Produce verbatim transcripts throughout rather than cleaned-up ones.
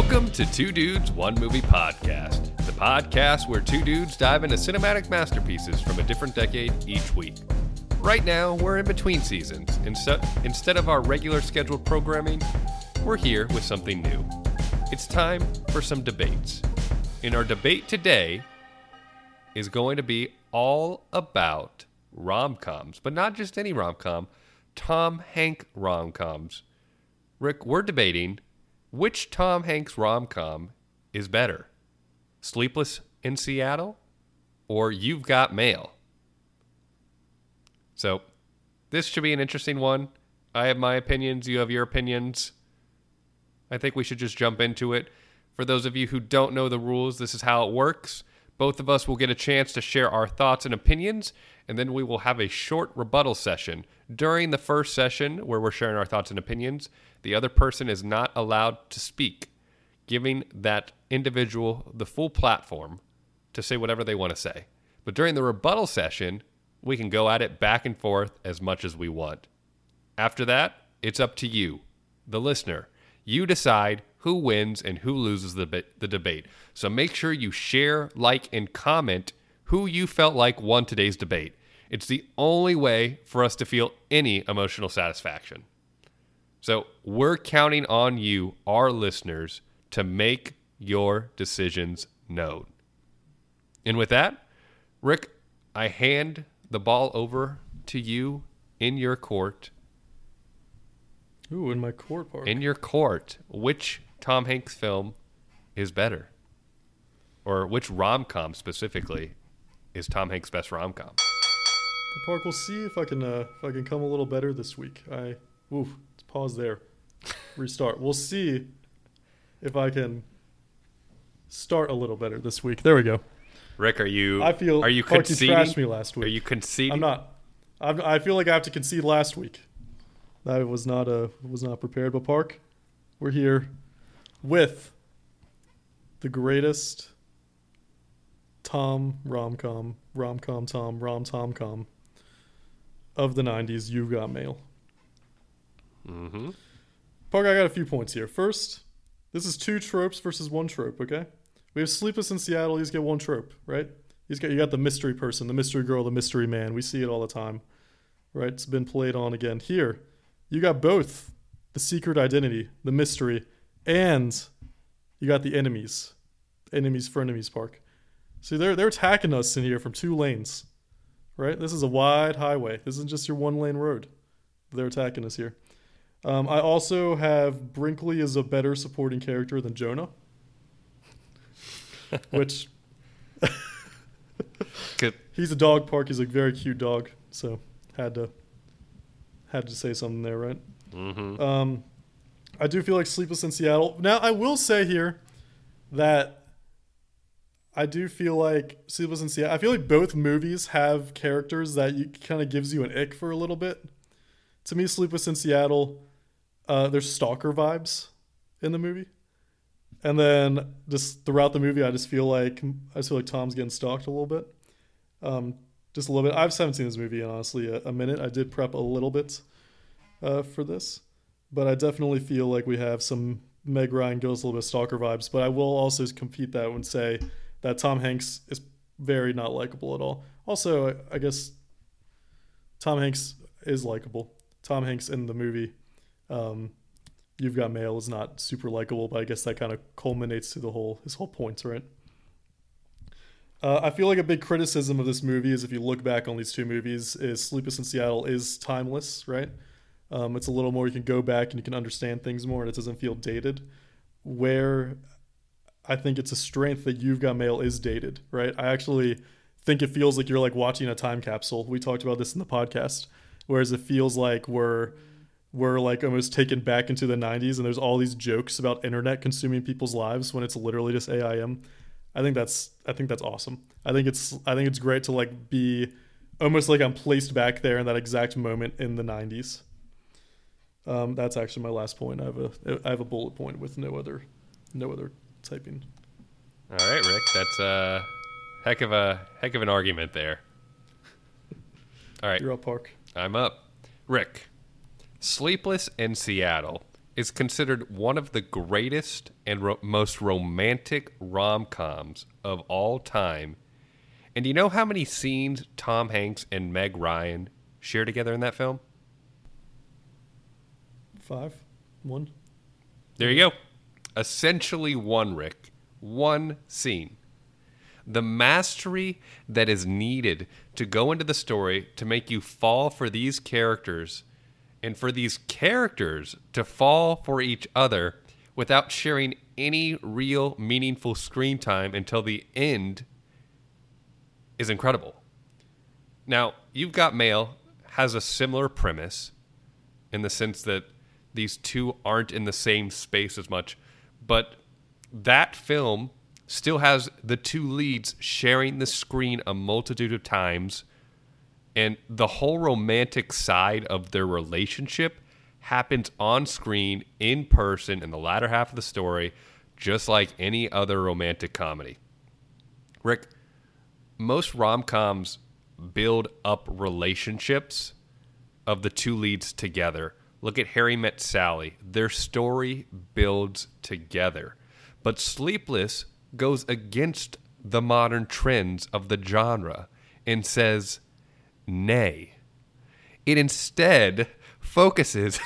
Welcome to Two Dudes, One Movie Podcast, the podcast where two dudes dive into cinematic masterpieces from a different decade each week. Right now, we're in between seasons, and so instead of our regular scheduled programming, we're here with something new. It's time for some debates. And our debate today is going to be all about rom-coms, but not just any rom-com, Tom Hanks rom-coms. Rick, we're debating which Tom Hanks rom-com is better, Sleepless in Seattle or You've Got Mail? So this should be an interesting one. I have my opinions. You have your opinions. I think we should just jump into it. For those of you who don't know the rules, this is how it works. Both of us will get a chance to share our thoughts and opinions, and then we will have a short rebuttal session. During the first session, where we're sharing our thoughts and opinions, the other person is not allowed to speak, giving that individual the full platform to say whatever they want to say. But during the rebuttal session, we can go at it back and forth as much as we want. After that, it's up to you, the listener. You decide who wins and who loses the be- the debate. So make sure you share, like, and comment who you felt like won today's debate. It's the only way for us to feel any emotional satisfaction. So we're counting on you, our listeners, to make your decisions known. And with that, Rick, I hand the ball over to you in your court. Ooh, in my court, Parker. In your court, which Tom Hanks film is better? Or which rom-com specifically is Tom Hanks' best rom-com? Park, we'll see if I can uh, if I can come a little better this week. I oof, let's pause there. Restart. We'll see if I can start a little better this week. There we go. Rick, are you I feel are you Park, conceding? You trashed me last week. Are you conceding? I'm not. I'm, I feel like I have to concede last week. I was not uh, was not prepared, but Park, we're here with the greatest Tom rom-com, rom-com Tom, rom-tom-com of the nineties, You've Got Mail. Mm-hmm. Park, I got a few points here. First, this is two tropes versus one trope, okay? We have Sleepless in Seattle, he's got one trope, right? He's got, you got the mystery person, the mystery girl, the mystery man. We see it all the time, right? It's been played on again here. You got both the secret identity, the mystery, and you got the enemies. Enemies for enemies, Park. See, they're they're attacking us in here from two lanes, right? This is a wide highway. This isn't just your one-lane road. They're attacking us here. Um, I also have Brinkley as a better supporting character than Jonah, which he's a dog, Park. He's a very cute dog, so had to... Had to say something there, right? Mm-hmm. Um, I do feel like Sleepless in Seattle. Now, I will say here that I do feel like Sleepless in Seattle. I feel like both movies have characters that you kind of gives you an ick for a little bit. To me, Sleepless in Seattle, uh, there's stalker vibes in the movie, and then just throughout the movie, I just feel like I just feel like Tom's getting stalked a little bit. Um, Just a little bit. I haven't seen this movie in, honestly, a, a minute. I did prep a little bit uh, for this. But I definitely feel like we have some Meg Ryan goes a little bit stalker vibes. But I will also compete that and say that Tom Hanks is very not likable at all. Also, I, I guess Tom Hanks is likable. Tom Hanks in the movie um, You've Got Mail is not super likable. But I guess that kind of culminates to the whole his whole points, right? Uh, I feel like a big criticism of this movie is if you look back on these two movies is Sleepless in Seattle is timeless, right? Um, it's a little more, you can go back and you can understand things more and it doesn't feel dated. Where I think it's a strength that You've Got Mail is dated, right? I actually think it feels like you're like watching a time capsule. We talked about this in the podcast. Whereas it feels like we're, we're like almost taken back into the nineties and there's all these jokes about internet consuming people's lives when it's literally just A I M. I think that's I think that's awesome. I think it's I think it's great to like be almost like I'm placed back there in that exact moment in the nineties. Um, that's actually my last point. I have a I have a bullet point with no other no other typing. All right, Rick, that's a heck of a heck of an argument there. All right, you're up, Park. I'm up, Rick. Sleepless in Seattle is considered one of the greatest and ro- most romantic rom-coms of all time. And do you know how many scenes Tom Hanks and Meg Ryan share together in that film? Five. One. There you go. Essentially one, Rick. One scene. The mastery that is needed to go into the story to make you fall for these characters and for these characters to fall for each other without sharing any real meaningful screen time until the end is incredible. Now, You've Got Mail has a similar premise in the sense that these two aren't in the same space as much, but that film still has the two leads sharing the screen a multitude of times, and the whole romantic side of their relationship happens on screen, in person, in the latter half of the story, just like any other romantic comedy. Rick, most rom-coms build up relationships of the two leads together. Look at Harry Met Sally. Their story builds together. But Sleepless goes against the modern trends of the genre and says, nay. It instead focuses...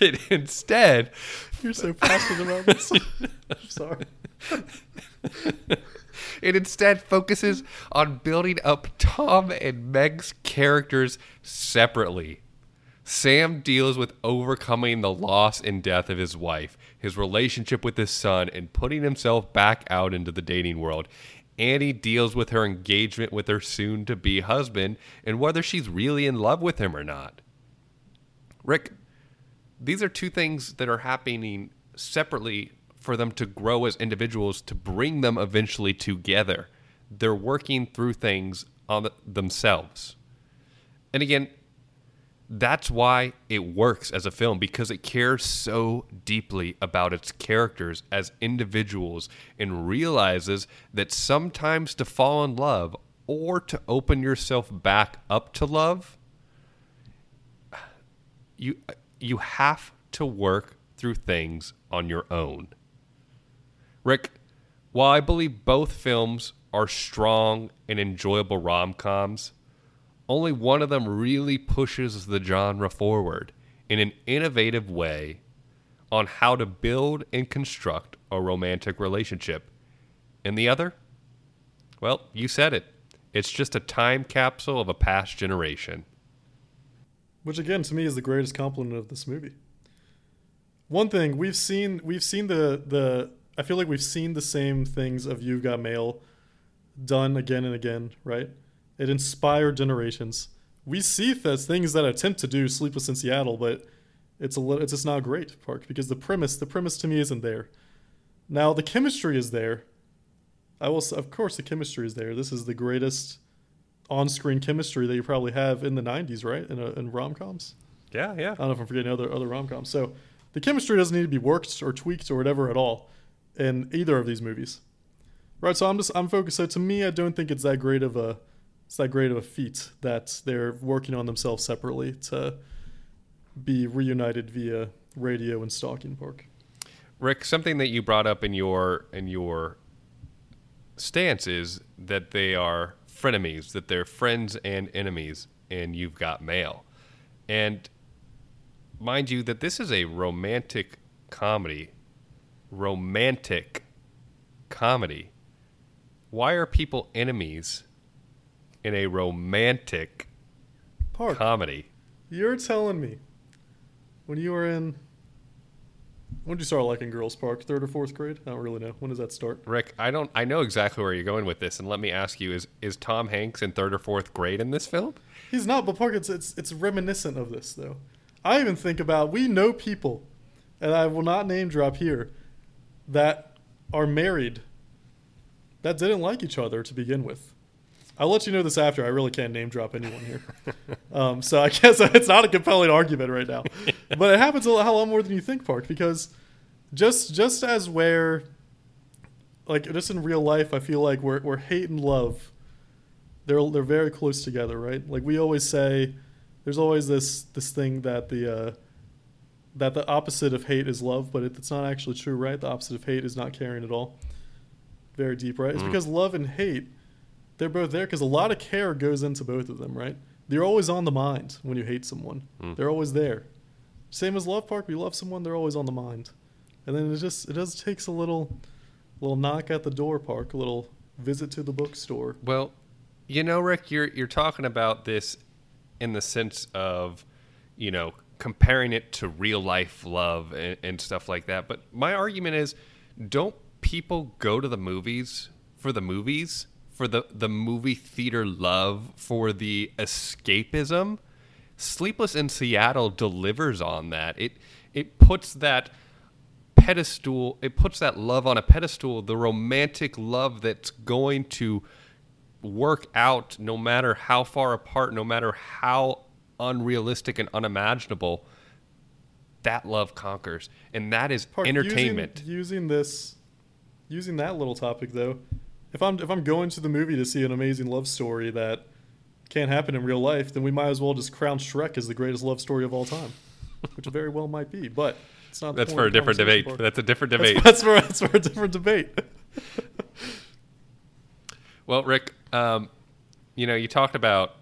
it instead... You're so passionate about this. I'm sorry. It instead focuses on building up Tom and Meg's characters separately. Sam deals with overcoming the loss and death of his wife, his relationship with his son, and putting himself back out into the dating world. Annie deals with her engagement with her soon-to-be husband and whether she's really in love with him or not. Rick, these are two things that are happening separately for them to grow as individuals, to bring them eventually together. They're working through things on the, themselves. And again, that's why it works as a film, because it cares so deeply about its characters as individuals and realizes that sometimes to fall in love or to open yourself back up to love, you you have to work through things on your own. Rick, while I believe both films are strong and enjoyable rom-coms, only one of them really pushes the genre forward in an innovative way on how to build and construct a romantic relationship. And the other? Well, you said it. It's just a time capsule of a past generation. Which, again, to me is the greatest compliment of this movie. One thing, we've seen we've seen the the... I feel like we've seen the same things of You've Got Mail done again and again, right? It inspired generations. We see th- things that attempt to do Sleepless in Seattle, but it's a li- it's just not great, Park, because the premise, the premise to me isn't there. Now, the chemistry is there. I will, of course, the chemistry is there. This is the greatest on-screen chemistry that you probably have in the nineties, right? In, a, in rom-coms? Yeah, yeah. I don't know if I'm forgetting other, other rom-coms. So the chemistry doesn't need to be worked or tweaked or whatever at all in either of these movies, right? So I'm just I'm focused. So to me, I don't think it's that great of a it's that great of a feat that they're working on themselves separately to be reunited via radio and stalking, Park. Rick, something that you brought up in your in your stance is that they are frenemies, that they're friends and enemies, and You've Got Mail. And mind you, that this is a romantic comedy. Romantic comedy. Why are people enemies in a romantic Park, comedy? You're telling me when you were in when did you start liking girls, Park? Third or fourth grade? I don't really know. When does that start? Rick, I don't I know exactly where you're going with this, and let me ask you, is is Tom Hanks in third or fourth grade in this film? He's not, but Park, it's it's it's reminiscent of this though. I even think about we know people, and I will not name drop here, that are married that didn't like each other to begin with. I'll let you know this after. I really can't name drop anyone here. um, so I guess it's not a compelling argument right now. But it happens a lot more than you think, Park, because just just as where, like just in real life, I feel like where, where hate and love, they're, they're very close together, right? Like we always say, there's always this this thing that the uh, that the opposite of hate is love, but it, it's not actually true, right? The opposite of hate is not caring at all. Very deep, right? Mm. It's because love and hate, they're both there because a lot of care goes into both of them, right? They're always on the mind when you hate someone. Mm. They're always there. Same as love, Parker. You love someone, they're always on the mind. And then it just it just takes a little little knock at the door, Park, a little visit to the bookstore. Well, you know, Rick, you're you're talking about this in the sense of, you know, comparing it to real life love and, and stuff like that. But my argument is, don't people go to the movies for the movies, for the, the movie theater love, for the escapism? Sleepless in Seattle delivers on that. It it puts that pedestal, it puts that love on a pedestal, the romantic love that's going to work out no matter how far apart, no matter how unrealistic and unimaginable. That love conquers, and that is Park, entertainment. Using, using this, using that little topic though, if I'm if I'm going to the movie to see an amazing love story that can't happen in real life, then we might as well just crown Shrek as the greatest love story of all time, which very well might be, but it's not. That's for a different debate. Part. That's a different debate. That's, that's, for, that's for a different debate. Well, Rick, um, you know, you talked about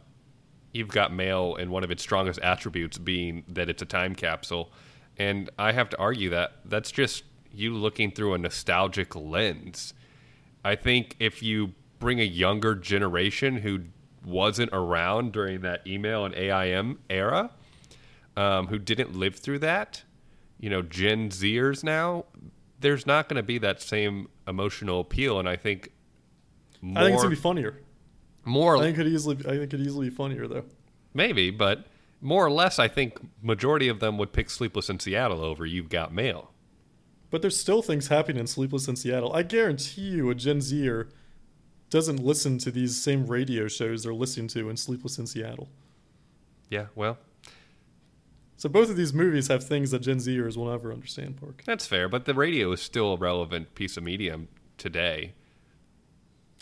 You've Got Mail and one of its strongest attributes being that it's a time capsule, and I have to argue that that's just you looking through a nostalgic lens. I think if you bring a younger generation who wasn't around during that email and A I M era, um, who didn't live through that, you know, Gen Zers now, there's not going to be that same emotional appeal. And I think more, I think it's going to be funnier. More, I think it could easily, I think it could easily be funnier though. Maybe, but more or less, I think majority of them would pick Sleepless in Seattle over You've Got Mail. But there's still things happening in Sleepless in Seattle. I guarantee you a Gen Zer doesn't listen to these same radio shows they're listening to in Sleepless in Seattle. Yeah, well. So both of these movies have things that Gen Zers will never understand, Park. That's fair, but the radio is still a relevant piece of medium today.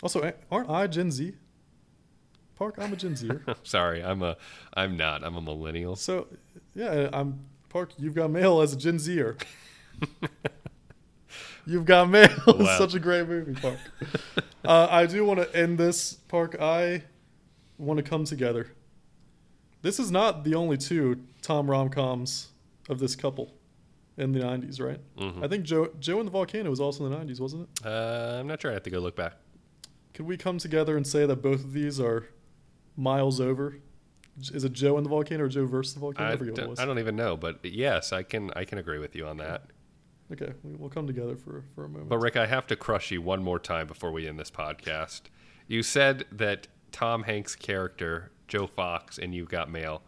Also, aren't I Gen Z? Park, I'm a Gen Zer. Sorry, I'm a, I'm not. I'm a millennial. So, yeah, I'm Park. You've Got Mail as a Gen Zer. You've Got Mail. Wow. Such a great movie, Park. uh, I do want to end this, Park. I want to come together. This is not the only two Tom rom-coms of this couple in the nineties, right? Mm-hmm. I think Joe Joe and the Volcano was also in the nineties, wasn't it? Uh, I'm not sure. I have to go look back. Could we come together and say that both of these are miles over? Is it Joe and the Volcano or Joe versus the Volcano? I, I, forget what it was. I don't even know, but yes, I can I can agree with you on that. Okay, we'll come together for, for a moment. But, Rick, I have to crush you one more time before we end this podcast. You said that Tom Hanks' character, Joe Fox, in You've Got Mail,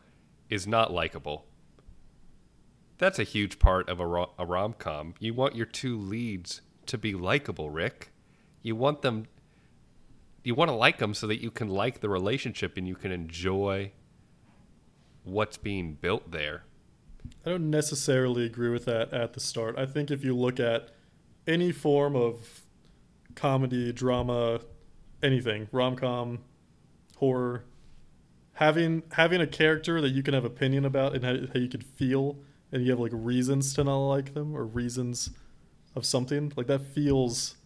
is not likable. That's a huge part of a rom-com. You want your two leads to be likable, Rick. You want them, you want to like them so that you can like the relationship and you can enjoy what's being built there. I don't necessarily agree with that at the start. I think if you look at any form of comedy, drama, anything, rom-com, horror, having having a character that you can have opinion about and how, how you could feel, and you have like reasons to not like them or reasons of something, like that feels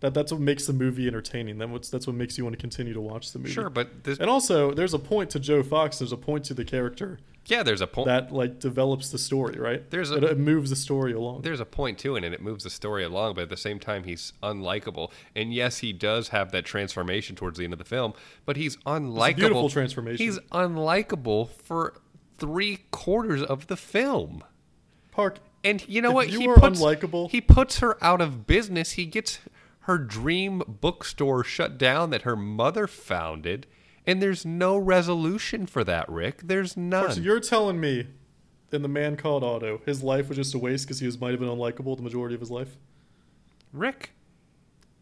that that's what makes the movie entertaining. That what's that's what makes you want to continue to watch the movie. Sure, but this- and also there's a point to Joe Fox. There's a point to the character. Yeah, there's a point that like develops the story, right? There's a, it, it moves the story along. There's a point to it, and it moves the story along. But at the same time, he's unlikable. And yes, he does have that transformation towards the end of the film, but he's unlikable. It's a beautiful transformation. He's unlikable for three quarters of the film. Park, and you know if what? You he are puts, unlikable. He puts her out of business. He gets her dream bookstore shut down that her mother founded. And there's no resolution for that, Rick. There's none. Parker, so you're telling me in The Man Called Otto, his life was just a waste because he was might have been unlikable the majority of his life? Rick.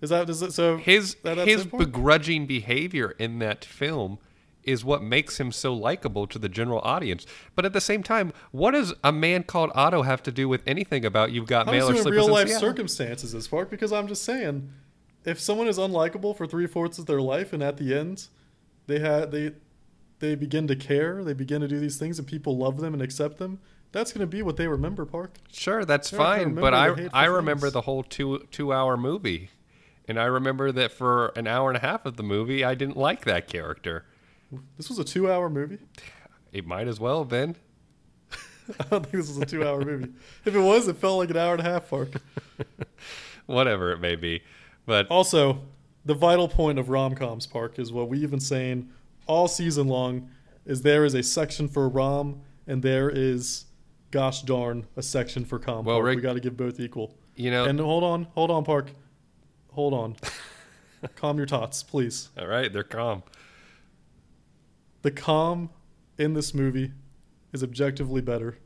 Is that, is that so? His, that, his begrudging behavior in that film is what makes him so likable to the general audience. But at the same time, what does A Man Called Otto have to do with anything about You've Got Mail or Sleepless in Seattle? I'm real life circumstances this far because I'm just saying, if someone is unlikable for three fourths of their life and at the end, They had they they begin to care, they begin to do these things, and people love them and accept them, that's going to be what they remember, Park. Sure, that's They're fine, but I I remember things. The whole two two-hour movie, and I remember that for an hour and a half of the movie, I didn't like that character. This was a two-hour movie? It might as well have been. I don't think this was a two-hour movie. If it was, it felt like an hour and a half, Park. Whatever it may be. But also, the vital point of rom-coms, Park, is what we've been saying all season long, is there is a section for rom, and there is, gosh darn, a section for com. Well, Rick, we got to give both equal. You know, and hold on, hold on, Park. Hold on. Calm your tots, please. All right, they're calm. The calm in this movie is objectively better.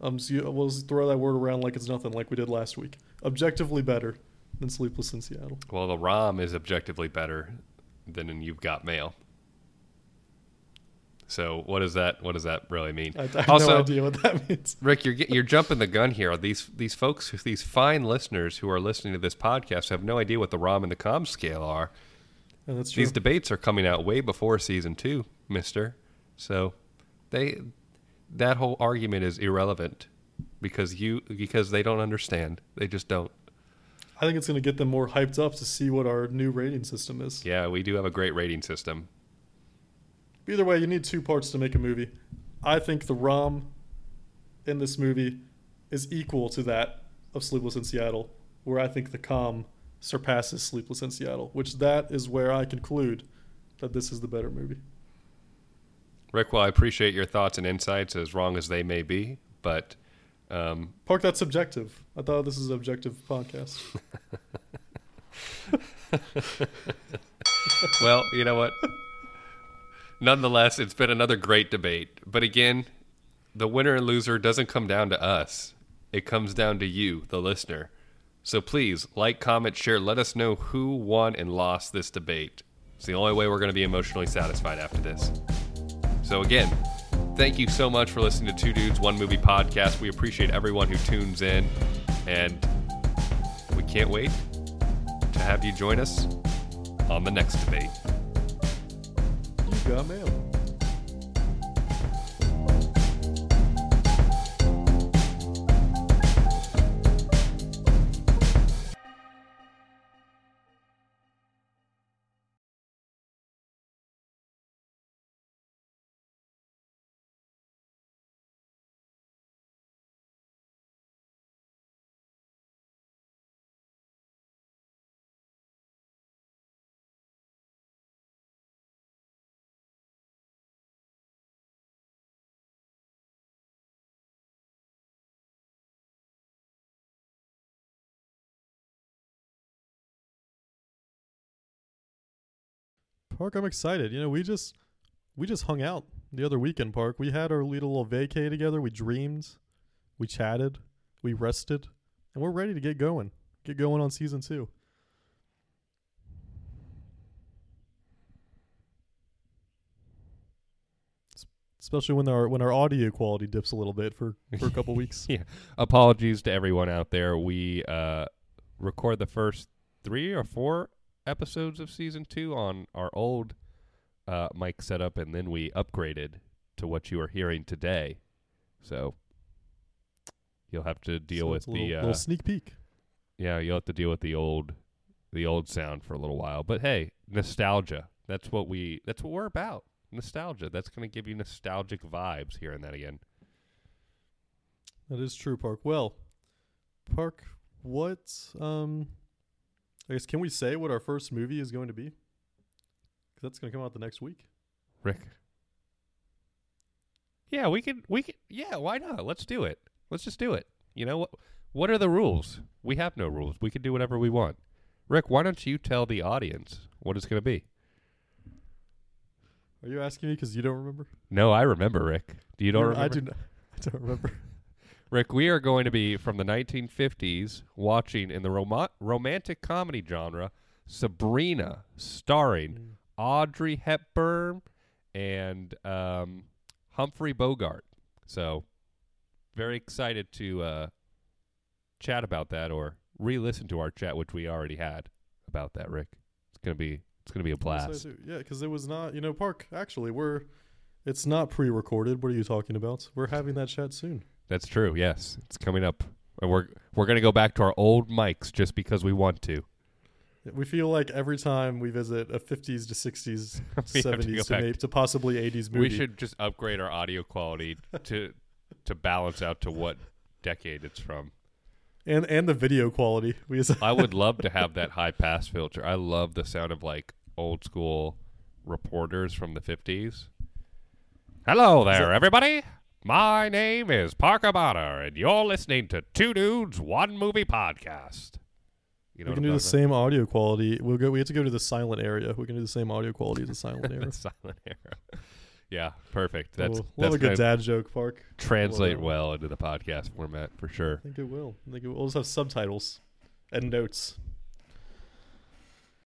Um, so you, we'll just throw that word around like it's nothing, like we did last week. Objectively better than Sleepless in Seattle. Well, the rom is objectively better than in You've Got Mail. So what does that what does that really mean? I, I have also, no idea what that means. Rick, you're you're jumping the gun here. These these folks, these fine listeners who are listening to this podcast, have no idea what the rom and the com scale are. Oh, that's true. These debates are coming out way before season two, mister. So they that whole argument is irrelevant because you because they don't understand. They just don't. I think it's going to get them more hyped up to see what our new rating system is. Yeah, we do have a great rating system. Either way, you need two parts to make a movie. I think the rom in this movie is equal to that of Sleepless in Seattle, where I think the com surpasses Sleepless in Seattle, which that is where I conclude that this is the better movie. Rick, well, I appreciate your thoughts and insights, as wrong as they may be, but... Um, Park, that's subjective. I thought this was an objective podcast. Well, you know what? Nonetheless, it's been another great debate. But again, the winner and loser doesn't come down to us. It comes down to you, the listener. So please, like, comment, share. Let us know who won and lost this debate. It's the only way we're going to be emotionally satisfied after this. So again, thank you so much for listening to Two Dudes, One Movie Podcast. We appreciate everyone who tunes in. And we can't wait to have you join us on the next debate. Got mail. Park, I'm excited. You know, we just we just hung out the other weekend, Park. We had our little vacay together. We dreamed, we chatted, we rested, and we're ready to get going. Get going on season two. Especially when our when our audio quality dips a little bit for, for a couple weeks. Yeah. Apologies to everyone out there. We uh, record the first three or four episodes of season two on our old uh, mic setup, and then we upgraded to what you are hearing today. So you'll have to deal so with the little, uh, little sneak peek. Yeah, you'll have to deal with the old, the old sound for a little while. But hey, nostalgia. That's what we. That's what we're about. Nostalgia. That's going to give you nostalgic vibes hearing that again. That is true, Park. Well, Park, what? Um, I guess, can we say what our first movie is going to be? Because that's going to come out the next week. Rick. Yeah, we could. We could. Yeah, why not? Let's do it. Let's just do it. You know what? What are the rules? We have no rules. We can do whatever we want. Rick, why don't you tell the audience what it's going to be? Are you asking me because you don't remember? No, I remember, Rick. Do you don't no, remember? I do not. I don't remember. Rick, we are going to be, from the nineteen fifties, watching in the rom- romantic comedy genre, Sabrina, starring mm. Audrey Hepburn and um, Humphrey Bogart. So, very excited to uh, chat about that, or re-listen to our chat, which we already had about that, Rick. It's going to be It's gonna be a blast. Yeah, because it was not, you know, Park. Actually, we're it's not pre-recorded. What are you talking about? We're having that chat soon. That's true. Yes, it's coming up, and we're we're gonna go back to our old mics just because we want to. We feel like every time we visit a fifties to sixties, seventies to, to, to possibly eighties movie, we should just upgrade our audio quality to to balance out to what decade it's from, and and the video quality. We I would love to have that high pass filter. I love the sound of like old school reporters from the fifties. Hello there, that- everybody. My name is Parker Bonner, and you're listening to Two Dudes, One Movie Podcast. You know we can do the about? same audio quality. We'll go. We have to go to the silent area. We can do the same audio quality as the silent era. The silent era. Yeah, perfect. That's, well, that's a good dad joke, Park. Translate well into the podcast format for sure. I think it will. I think it will. We'll just have subtitles and notes.